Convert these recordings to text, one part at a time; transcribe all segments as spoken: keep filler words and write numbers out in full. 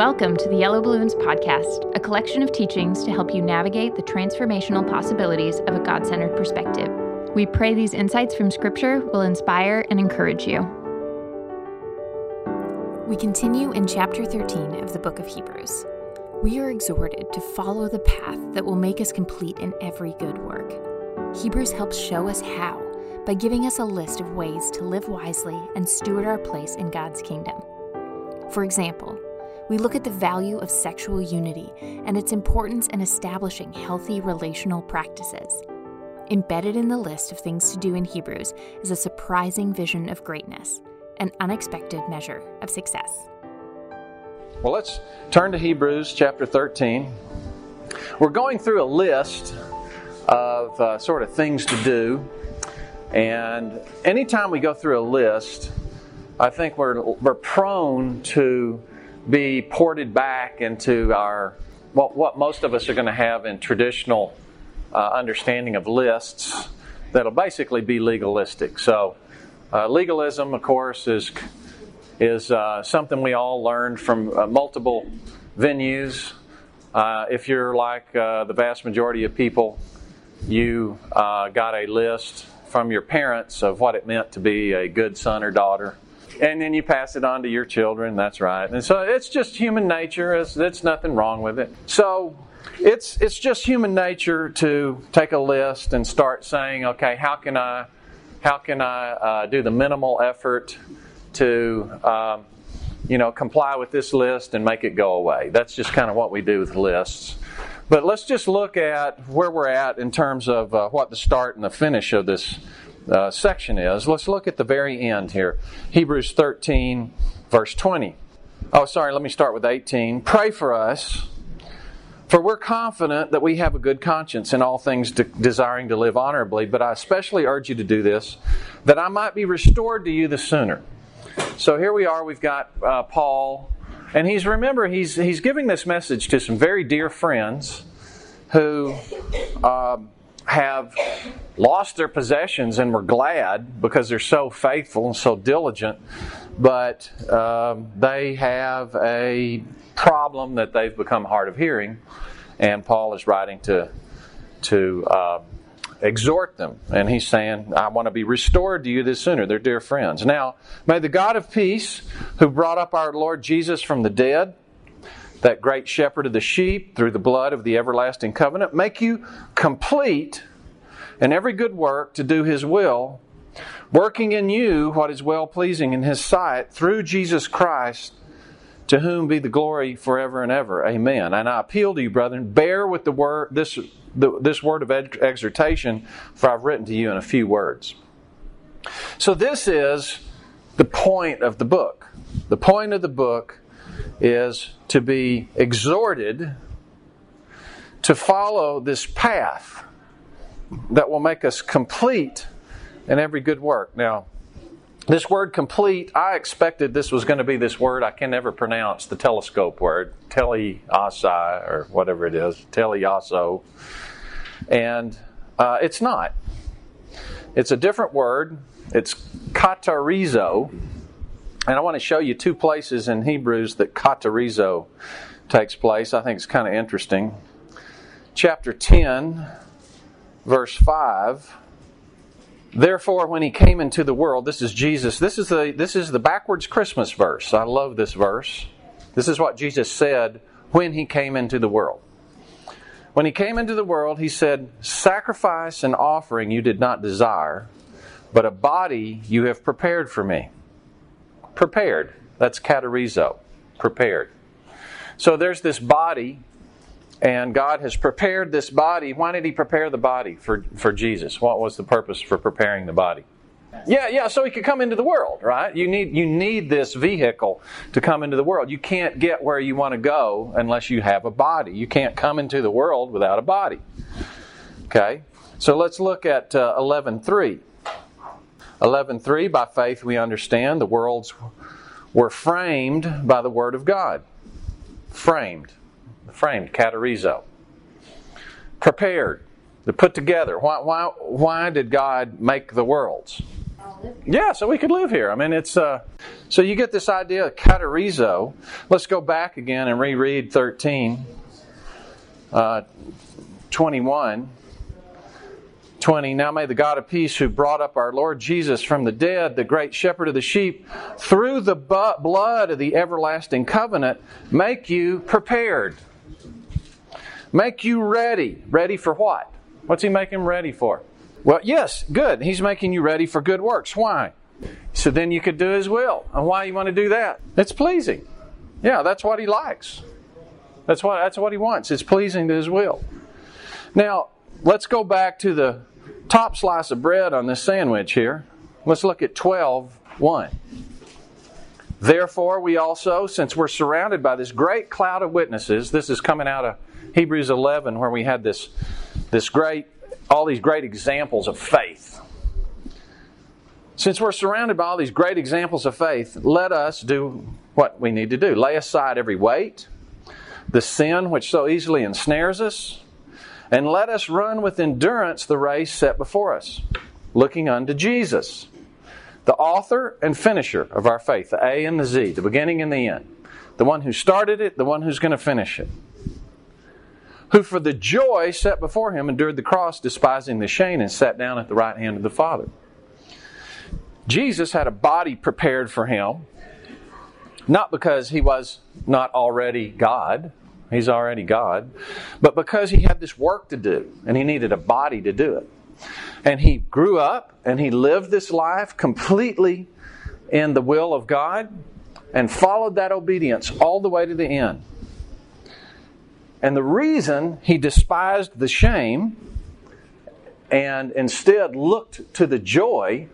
Welcome to the Yellow Balloons podcast, a collection of teachings to help you navigate the transformational possibilities of a God-centered perspective. We pray these insights from Scripture will inspire and encourage you. We continue in chapter thirteen of the book of Hebrews. We are exhorted to follow the path that will make us complete in every good work. Hebrews helps show us how by giving us a list of ways to live wisely and steward our place in God's kingdom. For example, we look at the value of sexual unity and its importance in establishing healthy relational practices. Embedded in the list of things to do in Hebrews is a surprising vision of greatness, an unexpected measure of success. Well, let's turn to Hebrews chapter thirteen. We're going through a list of uh, sort of things to do, and anytime we go through a list, I think we're we're prone to be ported back into our what what most of us are going to have in traditional uh, understanding of lists that'll basically be legalistic. So, uh, legalism, of course, is is uh, something we all learned from uh, multiple venues. Uh, if you're like uh, the vast majority of people, you uh, got a list from your parents of what it meant to be a good son or daughter. And then you pass it on to your children, that's right. And so it's just human nature, it's, it's nothing wrong with it. So it's, it's just human nature to take a list and start saying, okay, how can I, how can I uh, do the minimal effort to um, you know, comply with this list and make it go away. That's just kind of what we do with lists. But let's just look at where we're at in terms of uh, what the start and the finish of this uh, section is. Let's look at the very end here. Hebrews thirteen, verse twenty. Oh, sorry, let me start with eighteen. Pray for us, for we're confident that we have a good conscience in all things de- desiring to live honorably, but I especially urge you to do this, that I might be restored to you the sooner. So here we are, we've got uh, Paul, and he's remember, he's he's giving this message to some very dear friends who uh, have lost their possessions and were glad because they're so faithful and so diligent, but um, they have a problem that they've become hard of hearing, and Paul is writing to, to uh, exhort them, and he's saying, I want to be restored to you this sooner. They're dear friends. Now, may the God of peace, who brought up our Lord Jesus from the dead, that great shepherd of the sheep, through the blood of the everlasting covenant, make you complete in every good work to do His will, working in you what is well-pleasing in His sight, through Jesus Christ, to whom be the glory forever and ever. Amen. And I appeal to you, brethren, bear with the word this the, this word of ed- exhortation, for I've written to you in a few words. So this is the point of the book. The point of the book is to be exhorted to follow this path that will make us complete in every good work. Now, this word complete, I expected this was going to be this word I can never pronounce, the telescope word, teleosai or whatever it is, teleosso. And uh, it's not. It's a different word. It's katarizo. And I want to show you two places in Hebrews that katarizo takes place. I think it's kind of interesting. Chapter ten, verse five. Therefore, when He came into the world, this is Jesus. This is the this is the backwards Christmas verse. I love this verse. This is what Jesus said when He came into the world. When He came into the world, He said, "Sacrifice and offering you did not desire, but a body you have prepared for me." Prepared. That's katarizo. Prepared. So there's this body, and God has prepared this body. Why did He prepare the body for, for Jesus? What was the purpose for preparing the body? Yeah, yeah, so He could come into the world, right? You need you need this vehicle to come into the world. You can't get where you want to go unless you have a body. You can't come into the world without a body. Okay, so let's look at uh, eleven three. eleven three, by faith we understand the worlds were framed by the Word of God. Framed. Framed, katarizo. Prepared, put together. Why, why, why did God make the worlds? live here. Yeah, so we could live here. I mean, it's uh, so you get this idea of katarizo. Let's go back again and reread thirteen, uh, twenty-one. twenty, now may the God of peace, who brought up our Lord Jesus from the dead, the great shepherd of the sheep, through the bu- blood of the everlasting covenant, make you prepared. Make you ready. Ready for what? What's he making ready for? Well, yes, good. He's making you ready for good works. Why? So then you could do His will. And why you want to do that? It's pleasing. Yeah, that's what He likes. That's what, that's what He wants. It's pleasing to His will. Now, let's go back to the top slice of bread on this sandwich here. Let's look at twelve one. Therefore, we also, since we're surrounded by this great cloud of witnesses, this is coming out of Hebrews eleven, where we had this, this great, all these great examples of faith. Since we're surrounded by all these great examples of faith, let us do what we need to do. Lay aside every weight, the sin which so easily ensnares us, and let us run with endurance the race set before us, looking unto Jesus, the author and finisher of our faith, the A and the Z, the beginning and the end, the one who started it, the one who's going to finish it, who for the joy set before Him endured the cross, despising the shame, and sat down at the right hand of the Father. Jesus had a body prepared for Him, not because He was not already God, He's already God. But because He had this work to do, and He needed a body to do it. And He grew up, and He lived this life completely in the will of God, and followed that obedience all the way to the end. And the reason He despised the shame, and instead looked to the joy,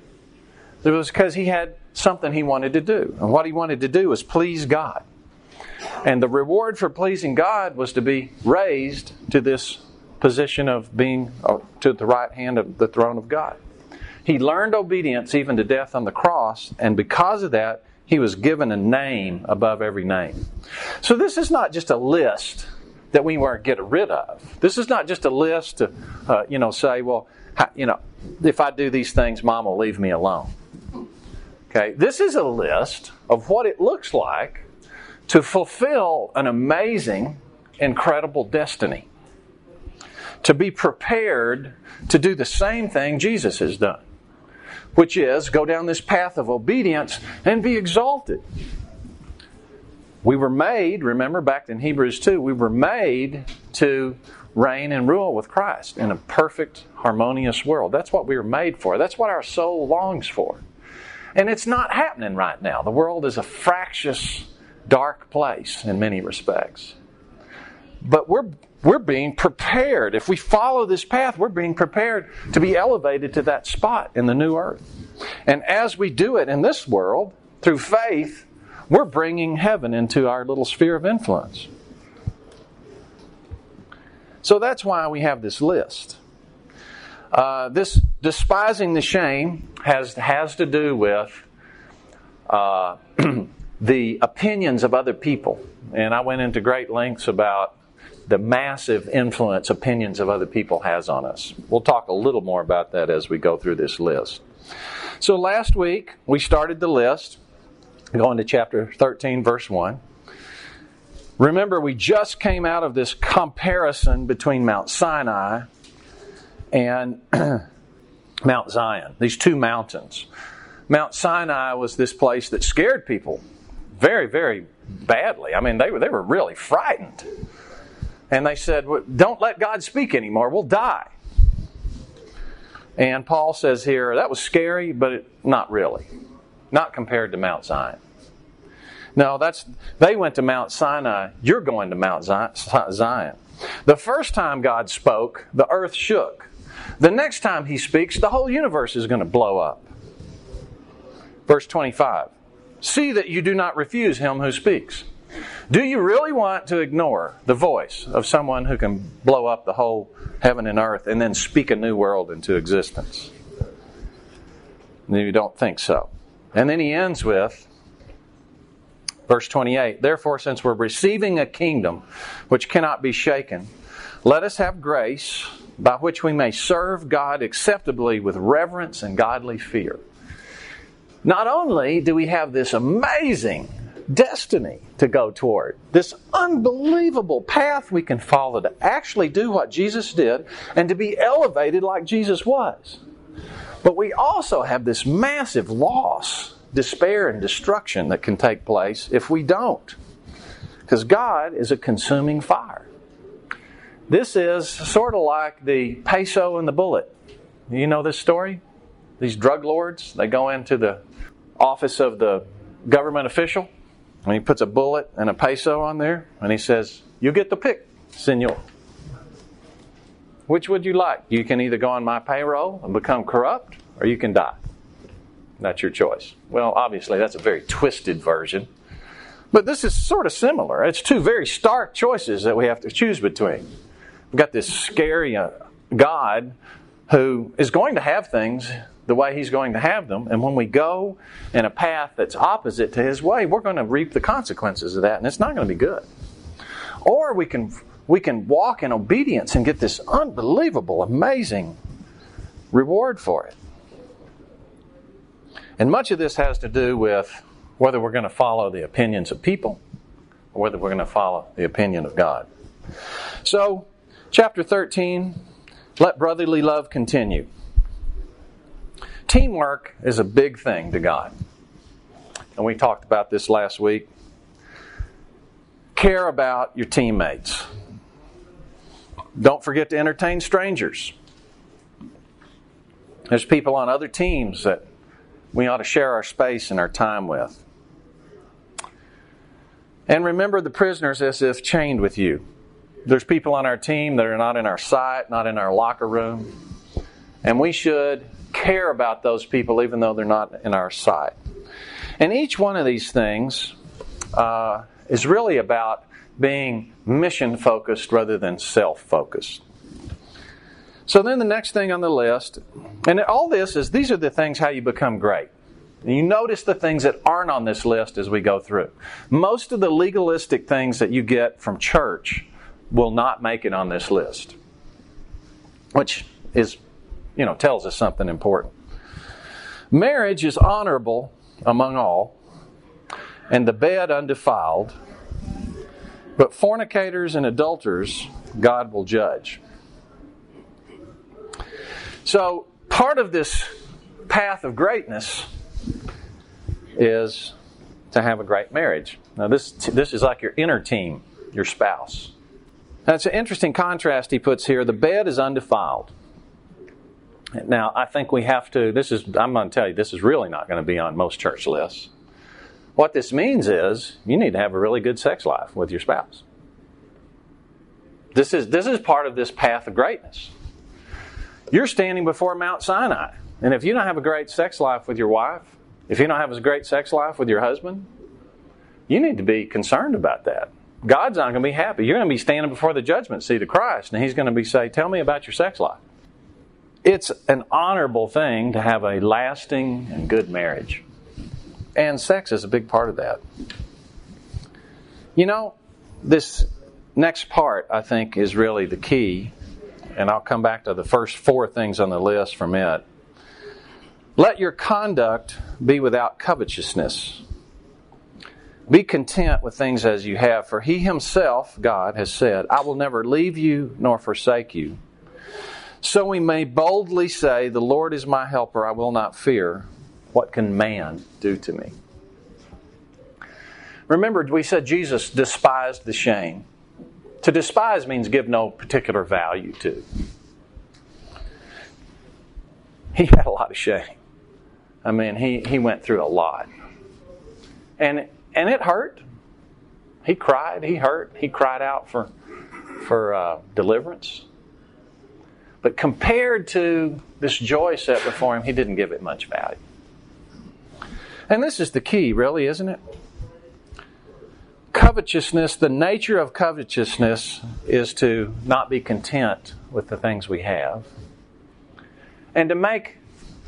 it was because He had something He wanted to do. And what He wanted to do was please God. And the reward for pleasing God was to be raised to this position of being to the right hand of the throne of God. He learned obedience even to death on the cross, and because of that, He was given a name above every name. So this is not just a list that we weren't get rid of. This is not just a list to, uh, you know, say, well, you know, if I do these things, Mom will leave me alone. Okay, this is a list of what it looks like to fulfill an amazing, incredible destiny. To be prepared to do the same thing Jesus has done, which is go down this path of obedience and be exalted. We were made, remember back in Hebrews two, we were made to reign and rule with Christ in a perfect, harmonious world. That's what we were made for. That's what our soul longs for. And it's not happening right now. The world is a fractious, dark place in many respects. But we're we're being prepared. If we follow this path, we're being prepared to be elevated to that spot in the new earth. And as we do it in this world, through faith, we're bringing heaven into our little sphere of influence. So that's why we have this list. Uh, this despising the shame has, has to do with uh, the opinions of other people. And I went into great lengths about the massive influence opinions of other people has on us. We'll talk a little more about that as we go through this list. So last week, we started the list, going to chapter thirteen, verse one. Remember, we just came out of this comparison between Mount Sinai and Mount Zion, these two mountains. Mount Sinai was this place that scared people very, very badly. I mean, they were they were really frightened. And they said, well, don't let God speak anymore. We'll die. And Paul says here, that was scary, but it, not really. Not compared to Mount Zion. No, that's they went to Mount Sinai. You're going to Mount Zion. The first time God spoke, the earth shook. The next time He speaks, the whole universe is going to blow up. Verse twenty-five, see that you do not refuse Him who speaks. Do you really want to ignore the voice of someone who can blow up the whole heaven and earth and then speak a new world into existence? You don't think so. And then he ends with verse twenty-eight, therefore, since we're receiving a kingdom which cannot be shaken, let us have grace by which we may serve God acceptably with reverence and godly fear. Not only do we have this amazing destiny to go toward, this unbelievable path we can follow to actually do what Jesus did and to be elevated like Jesus was, but we also have this massive loss, despair, and destruction that can take place if we don't. Because God is a consuming fire. This is sort of like the peso and the bullet. You know this story? These drug lords, they go into the office of the government official, and he puts a bullet and a peso on there, and he says, "You get the pick, senor. Which would you like? You can either go on my payroll and become corrupt, or you can die. That's your choice." Well, obviously, that's a very twisted version. But this is sort of similar. It's two very stark choices that we have to choose between. We've got this scary God who is going to have things the way He's going to have them. And when we go in a path that's opposite to His way, we're going to reap the consequences of that, and it's not going to be good. Or we can we can walk in obedience and get this unbelievable, amazing reward for it. And much of this has to do with whether we're going to follow the opinions of people or whether we're going to follow the opinion of God. So, chapter thirteen, let brotherly love continue. Teamwork is a big thing to God. And we talked about this last week. Care about your teammates. Don't forget to entertain strangers. There's people on other teams that we ought to share our space and our time with. And remember the prisoners as if chained with you. There's people on our team that are not in our sight, not in our locker room. And we should care about those people even though they're not in our sight. And each one of these things uh, is really about being mission-focused rather than self-focused. So then the next thing on the list, and all this is, these are the things how you become great. And you notice the things that aren't on this list as we go through. Most of the legalistic things that you get from church will not make it on this list, which is, you know, tells us something important. Marriage is honorable among all, and the bed undefiled, but fornicators and adulterers God will judge. So part of this path of greatness is to have a great marriage. Now this this is like your inner team, your spouse. That's an interesting contrast he puts here. The bed is undefiled. Now I think we have to, this is, I'm going to tell you, this is really not going to be on most church lists. What this means is you need to have a really good sex life with your spouse. This is this is part of this path of greatness. You're standing before Mount Sinai. And if you don't have a great sex life with your wife, if you don't have a great sex life with your husband, you need to be concerned about that. God's not going to be happy. You're going to be standing before the judgment seat of Christ, and He's going to be saying, "Tell me about your sex life." It's an honorable thing to have a lasting and good marriage. And sex is a big part of that. You know, this next part, I think, is really the key. And I'll come back to the first four things on the list from it. Let your conduct be without covetousness. Be content with things as you have, for He Himself, God, has said, "I will never leave you nor forsake you." So we may boldly say, "The Lord is my helper, I will not fear. What can man do to me?" Remember, we said Jesus despised the shame. To despise means give no particular value to. He had a lot of shame. I mean, he, he went through a lot. And and it hurt. He cried, he hurt, he cried out for, for uh, deliverance. But compared to this joy set before Him, He didn't give it much value. And this is the key, really, isn't it? Covetousness, the nature of covetousness is to not be content with the things we have and to make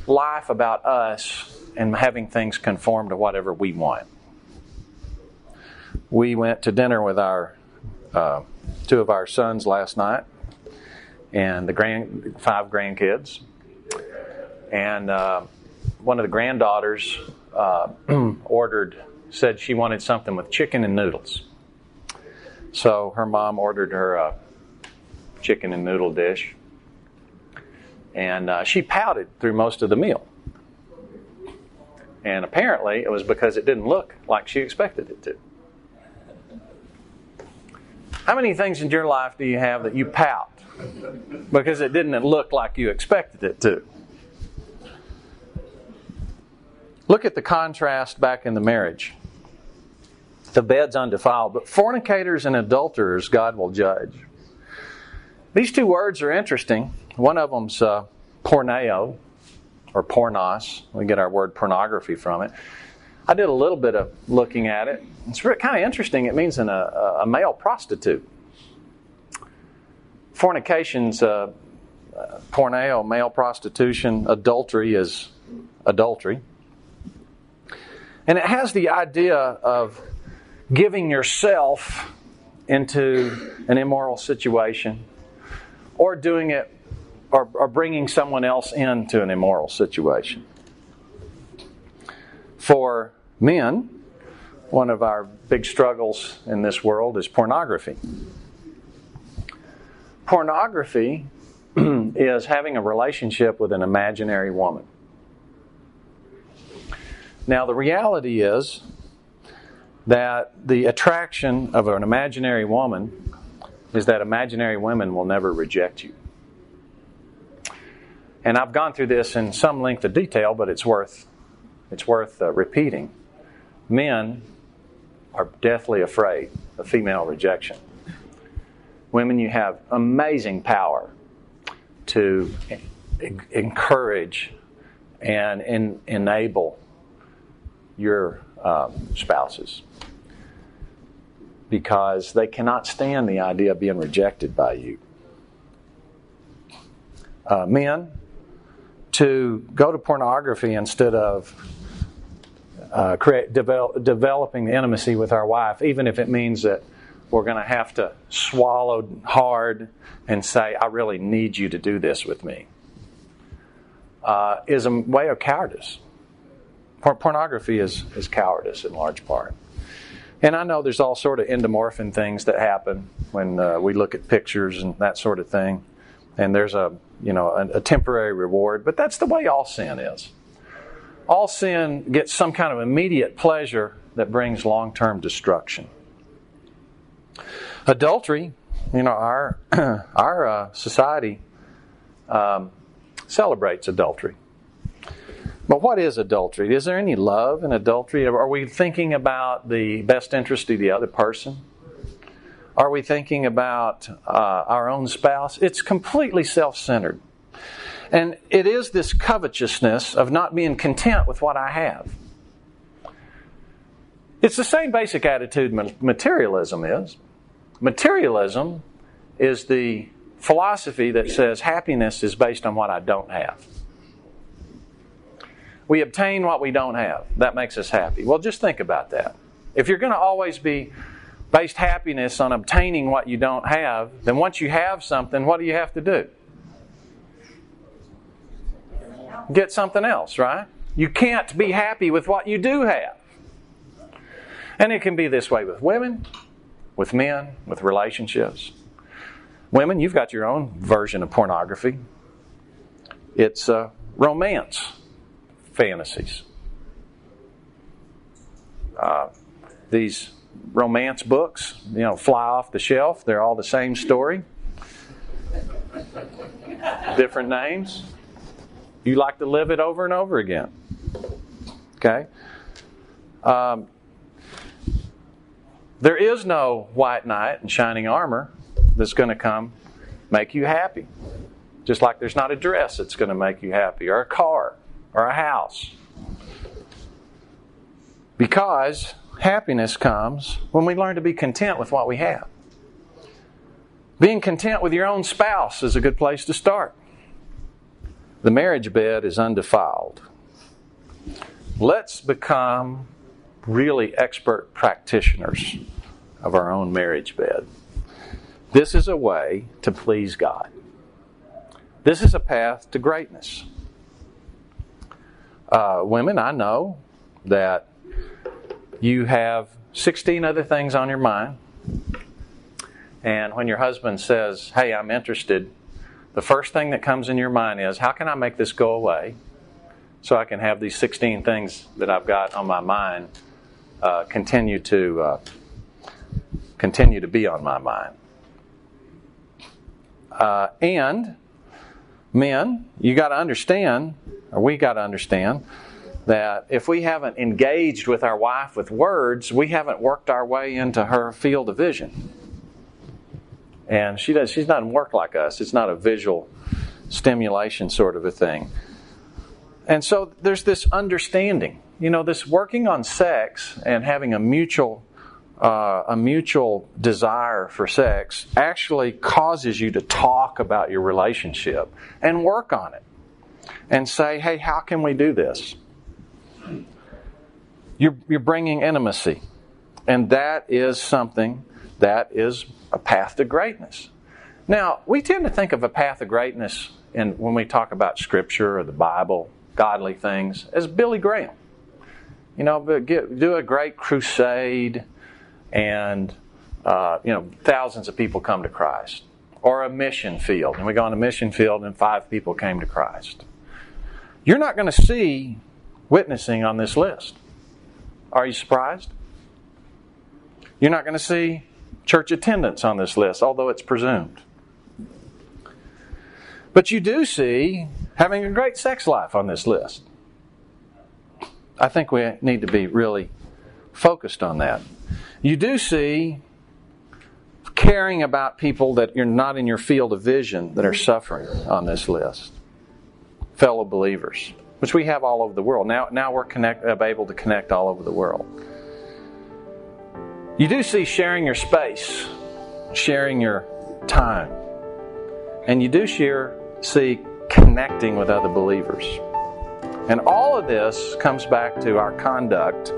life about us and having things conform to whatever we want. We went to dinner with our uh, two of our sons last night and the grand five grandkids. And uh, one of the granddaughters uh, ordered, said she wanted something with chicken and noodles. So her mom ordered her a chicken and noodle dish. And uh, she pouted through most of the meal. And apparently it was because it didn't look like she expected it to. How many things in your life do you have that you pout because it didn't look like you expected it to? Look at the contrast back in the marriage. The bed's undefiled, but fornicators and adulterers God will judge. These two words are interesting. One of them's uh, porneo, or pornos. We get our word pornography from it. I did a little bit of looking at it. It's really kind of interesting. It means an, a, a male prostitute. Fornication's uh, uh, porneo, male prostitution. Adultery is adultery. And it has the idea of giving yourself into an immoral situation, or doing it, or, or bringing someone else into an immoral situation. For men, one of our big struggles in this world is pornography. Pornography is having a relationship with an imaginary woman. Now, the reality is that the attraction of an imaginary woman is that imaginary women will never reject you. And I've gone through this in some length of detail, but it's worth it's worth uh, repeating. Men are deathly afraid of female rejection. Women, you have amazing power to en- encourage and en- enable your um, spouses, because they cannot stand the idea of being rejected by you. Uh, men, to go to pornography instead of uh, create, develop, developing the intimacy with our wife, even if it means that we're going to have to swallow hard and say, I really need you to do this with me, uh, is a way of cowardice. Pornography is, is cowardice in large part. And I know there's all sort of endomorphin things that happen when uh, we look at pictures and that sort of thing. And there's a, you know, a, a temporary reward. But that's the way all sin is. All sin gets some kind of immediate pleasure that brings long-term destruction. Adultery, you know, our, our uh, society um, celebrates adultery. But what is adultery? Is there any love in adultery? Are we thinking about the best interest of the other person? Are we thinking about uh, our own spouse? It's completely self-centered. And it is this covetousness of not being content with what I have. It's the same basic attitude materialism is. Materialism is the philosophy that says happiness is based on what I don't have. We obtain what we don't have. That makes us happy. Well, just think about that. If you're going to always be based happiness on obtaining what you don't have, then once you have something, what do you have to do? Get something else, right? You can't be happy with what you do have. And it can be this way with women, with men, with relationships. Women, you've got your own version of pornography. It's uh, romance. Fantasies. Uh, these romance books, you know, fly off the shelf. They're all the same story. Different names. You like to live it over and over again. Okay? Um, there is no white knight in shining armor that's going to come make you happy. Just like there's not a dress that's going to make you happy, or a car, or a house. Because happiness comes when we learn to be content with what we have. Being content with your own spouse is a good place to start. The marriage bed is undefiled. Let's become really expert practitioners of our own marriage bed. This is a way to please God. This is a path to greatness. Uh, women, I know that you have sixteen other things on your mind, and when your husband says, hey, I'm interested, the first thing that comes in your mind is, how can I make this go away so I can have these sixteen things that I've got on my mind uh, continue to uh, continue to be on my mind? Uh, and men, you got to understand, or we got to understand, that if we haven't engaged with our wife with words, we haven't worked our way into her field of vision. And she does, she doesn't work like us. It's not a visual stimulation sort of a thing. And so there's this understanding, you know, this working on sex and having a mutual, uh, a mutual desire for sex actually causes you to talk about your relationship and work on it and say, hey, how can we do this? You're, you're bringing intimacy, and that is something that is a path to greatness. Now, we tend to think of a path of greatness in, when we talk about Scripture or the Bible, godly things, as Billy Graham. You know, but get, do a great crusade and, uh, you know, thousands of people come to Christ. Or a mission field. And we go on a mission field and five people came to Christ. You're not going to see witnessing on this list. Are you surprised? You're not going to see church attendance on this list, although it's presumed. But you do see having a great sex life on this list. I think we need to be really focused on that. You do see caring about people that you're not in your field of vision that are suffering on this list. Fellow believers, which we have all over the world. Now, now we're connect, able to connect all over the world. You do see sharing your space, sharing your time, and you do share, see connecting with other believers. And all of this comes back to our conduct,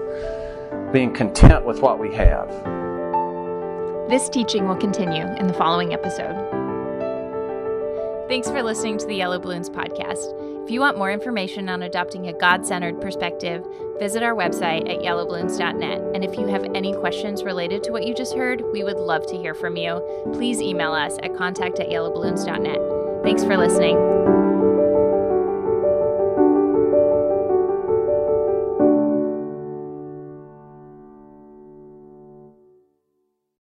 being content with what we have. This teaching will continue in the following episode. Thanks for listening to the Yellow Balloons podcast. If you want more information on adopting a God-centered perspective, visit our website at yellow balloons dot net. And if you have any questions related to what you just heard, we would love to hear from you. Please email us at contact at yellow balloons dot net. Thanks for listening.